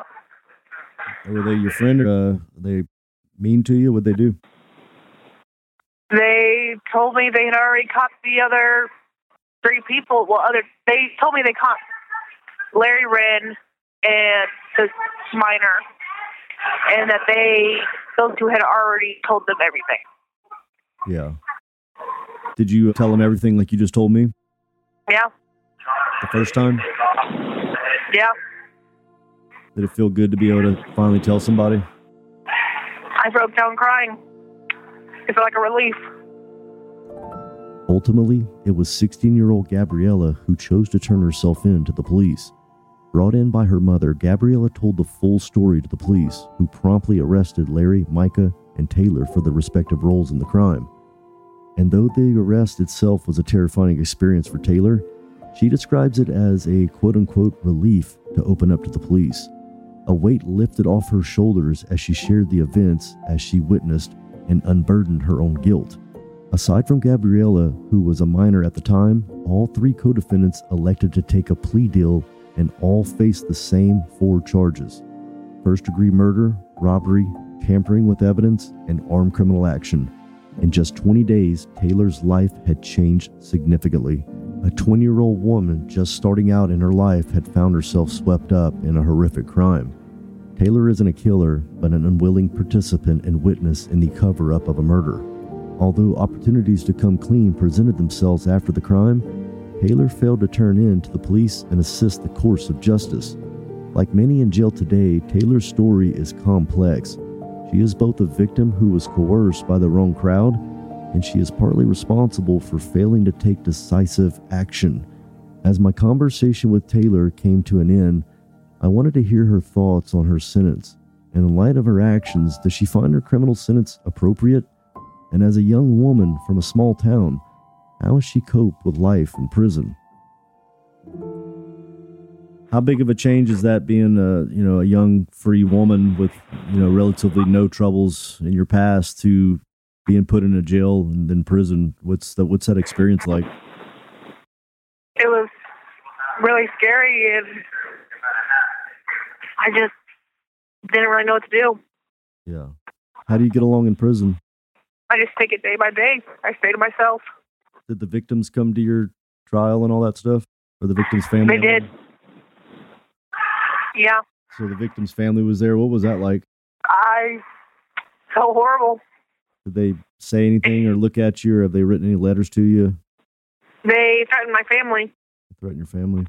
Were they your friend? Or, uh, they mean to you? What'd they do? They told me they had already caught the other three people. Well, other they told me they caught Larry Wren and this minor, and that they those two had already told them everything. Yeah. Did you tell them everything like you just told me? Yeah. The first time? Yeah. Did it feel good to be able to finally tell somebody? I broke down crying. It's like a relief. Ultimately, it was sixteen-year-old Gabriella who chose to turn herself in to the police. Brought in by her mother, Gabriella told the full story to the police, who promptly arrested Larry, Micah, and Tayelor for their respective roles in the crime. And though the arrest itself was a terrifying experience for Tayelor, she describes it as a quote-unquote relief to open up to the police. A weight lifted off her shoulders as she shared the events as she witnessed and unburdened her own guilt. Aside from Gabriella, who was a minor at the time, all three co-defendants elected to take a plea deal and all faced the same four charges: first-degree murder, robbery, tampering with evidence, and armed criminal action. In just twenty days, Tayelor's life had changed significantly. A twenty-year-old woman just starting out in her life had found herself swept up in a horrific crime. Tayelor isn't a killer, but an unwilling participant and witness in the cover-up of a murder. Although opportunities to come clean presented themselves after the crime, Tayelor failed to turn in to the police and assist the course of justice. Like many in jail today, Tayelor's story is complex. She is both a victim who was coerced by the wrong crowd, and she is partly responsible for failing to take decisive action. As my conversation with Tayelor came to an end, I wanted to hear her thoughts on her sentence, and in light of her actions, does she find her criminal sentence appropriate? And as a young woman from a small town, how does she cope with life in prison? How big of a change is that, being a, you know, a young free woman with, you know, relatively no troubles in your past, to being put in a jail and then prison? What's the what's that experience like? It was really scary, and I just didn't really know what to do. Yeah. How do you get along in prison? I just take it day by day. I stay to myself. Did the victims come to your trial and all that stuff? Or the victim's family? They did. All? Yeah. So the victim's family was there. What was that like? I felt horrible. Did they say anything or look at you, or have they written any letters to you? They threatened my family. They threatened your family.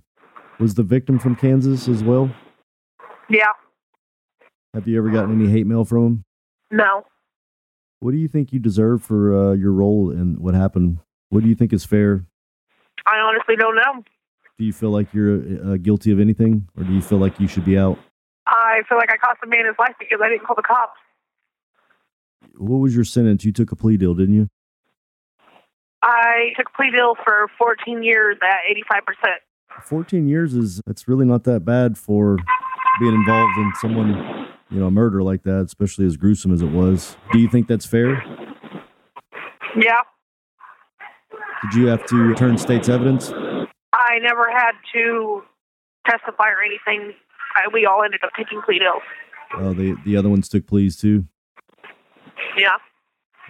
Was the victim from Kansas as well? Yeah. Have you ever gotten any hate mail from him? No. What do you think you deserve for uh, your role in what happened? What do you think is fair? I honestly don't know. Do you feel like you're uh, guilty of anything, or do you feel like you should be out? I feel like I cost a man his life because I didn't call the cops. What was your sentence? You took a plea deal, didn't you? I took a plea deal for fourteen years at eighty-five percent. fourteen years is, that's really not that bad for being involved in someone, you know, a murder like that, especially as gruesome as it was. Do you think that's fair? Yeah. Did you have to turn state's evidence? I never had to testify or anything. I, we all ended up taking plea deals. Oh, the, the other ones took pleas too? Yeah.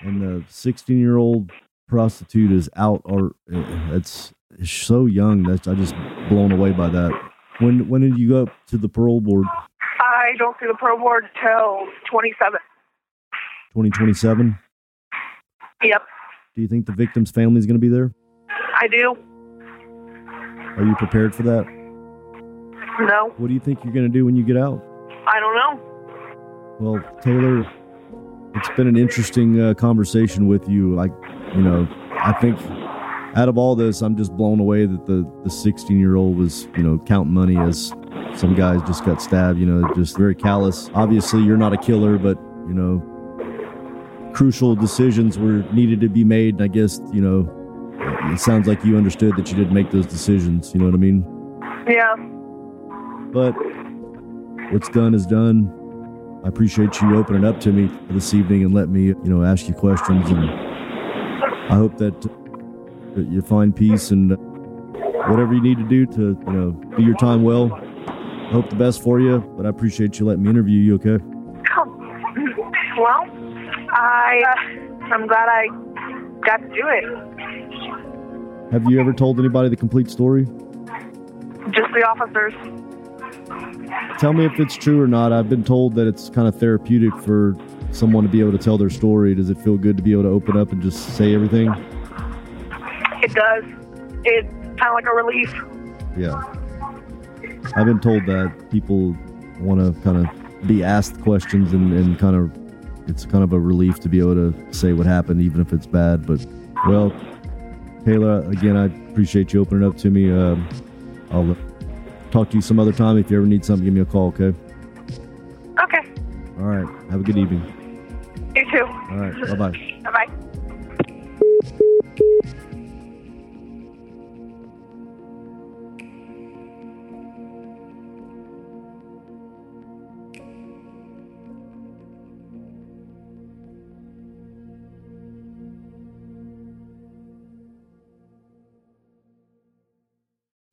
And the sixteen-year-old prostitute is out, or that's so young. That's, I just blown away by that. When when did you go to the parole board? I don't do the parole board until twenty-seven. twenty twenty-seven? Yep. Do you think the victim's family is going to be there? I do. Are you prepared for that? No. What do you think you're going to do when you get out? I don't know. Well, Tayelor, it's been an interesting uh, conversation with you. Like, you know, I think out of all this, I'm just blown away that the the sixteen year old was, you know, counting money as some guys just got stabbed. You know, just very callous. Obviously, you're not a killer, but you know, crucial decisions were needed to be made. And I guess, you know, it sounds like you understood that you didn't make those decisions. You know what I mean? Yeah. But what's done is done. I appreciate you opening up to me this evening and let me, you know, ask you questions. And I hope that, that you find peace and whatever you need to do to, you know, do your time well. I hope the best for you, but I appreciate you letting me interview you, okay? Oh, well, I, uh, I'm glad I got to do it. Have you ever told anybody the complete story? Just the officers. Tell me if it's true or not. I've been told that it's kind of therapeutic for someone to be able to tell their story. Does it feel good to be able to open up and just say everything? It does. It's kind of like a relief. Yeah. I've been told that people want to kind of be asked questions and, and kind of, it's kind of a relief to be able to say what happened, even if it's bad. But, well, Taylor, again, I appreciate you opening up to me. Uh, I'll talk to you some other time. If you ever need something, give me a call, okay? Okay. All right. Have a good evening. You too. All right. Bye-bye. Bye-bye.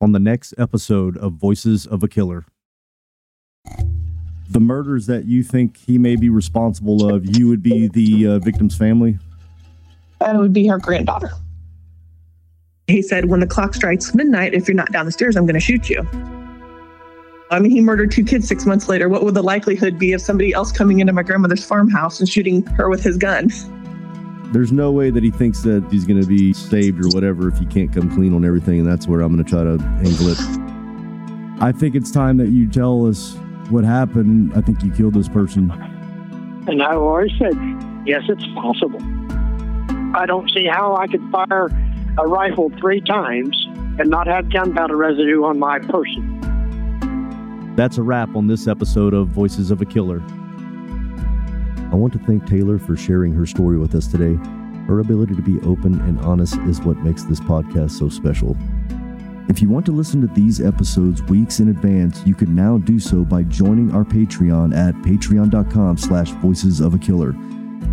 On the next episode of Voices of a Killer. The murders that you think he may be responsible of, you would be the uh, victim's family? And it would be her granddaughter. He said, when the clock strikes midnight, if you're not down the stairs, I'm going to shoot you. I mean, he murdered two kids six months later. What would the likelihood be of somebody else coming into my grandmother's farmhouse and shooting her with his gun? There's no way that he thinks that he's going to be saved or whatever if he can't come clean on everything, and that's where I'm going to try to angle it. I think it's time that you tell us what happened. I think you killed this person. And I always said, yes, it's possible. I don't see how I could fire a rifle three times and not have gunpowder residue on my person. That's a wrap on this episode of Voices of a Killer. I want to thank Taylor for sharing her story with us today. Her ability to be open and honest is what makes this podcast so special. If you want to listen to these episodes weeks in advance, you can now do so by joining our Patreon at patreon.com slash voices of a killer.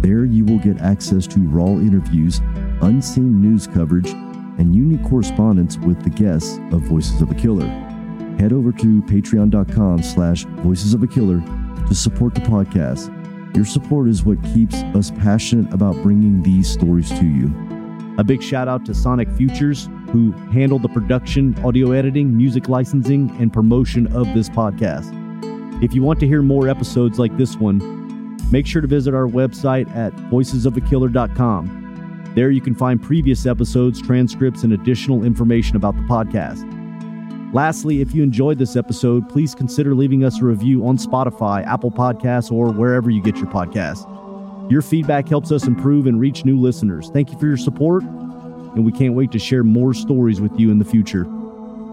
There you will get access to raw interviews, unseen news coverage, and unique correspondence with the guests of Voices of a Killer. Head over to patreon.com slash voices of a killer to support the podcast. Your support is what keeps us passionate about bringing these stories to you. A big shout out to Sonic Futures, who handled the production, audio editing, music licensing, and promotion of this podcast. If you want to hear more episodes like this one, make sure to visit our website at voices of a killer dot com. There you can find previous episodes, transcripts, and additional information about the podcast. Lastly, if you enjoyed this episode, please consider leaving us a review on Spotify, Apple Podcasts, or wherever you get your podcasts. Your feedback helps us improve and reach new listeners. Thank you for your support, and we can't wait to share more stories with you in the future.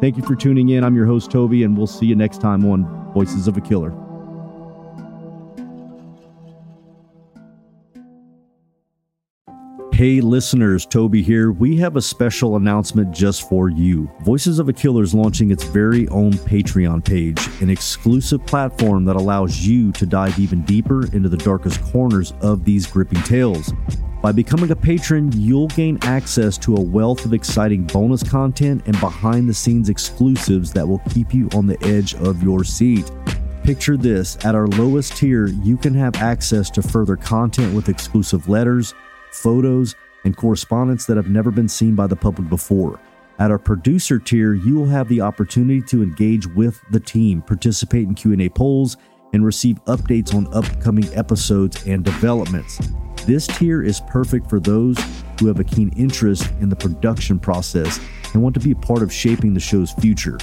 Thank you for tuning in. I'm your host, Toby, and we'll see you next time on Voices of a Killer. Hey listeners, Toby here. We have a special announcement just for you. Voices of a Killer is launching its very own Patreon page, an exclusive platform that allows you to dive even deeper into the darkest corners of these gripping tales. By becoming a patron, you'll gain access to a wealth of exciting bonus content and behind-the-scenes exclusives that will keep you on the edge of your seat. Picture this, at our lowest tier, you can have access to further content with exclusive letters, photos, and correspondence that have never been seen by the public before. At our producer tier, you will have the opportunity to engage with the team, participate in Q and A polls, and receive updates on upcoming episodes and developments. This tier is perfect for those who have a keen interest in the production process and want to be a part of shaping the show's future.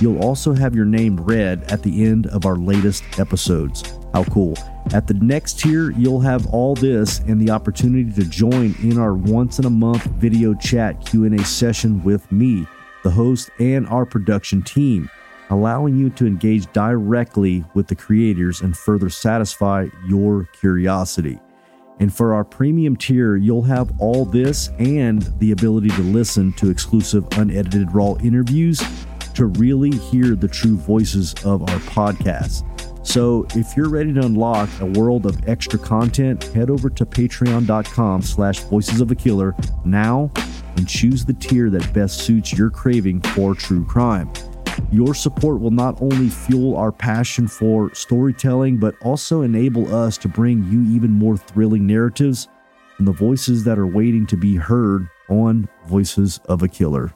You'll also have your name read at the end of our latest episodes. How cool. At the next tier, you'll have all this and the opportunity to join in our once-in-a-month video chat Q and A session with me, the host, and our production team, allowing you to engage directly with the creators and further satisfy your curiosity. And for our premium tier, you'll have all this and the ability to listen to exclusive unedited raw interviews to really hear the true voices of our podcast. So if you're ready to unlock a world of extra content, head over to patreon.com slash voices of a killer now and choose the tier that best suits your craving for true crime. Your support will not only fuel our passion for storytelling, but also enable us to bring you even more thrilling narratives and the voices that are waiting to be heard on Voices of a Killer.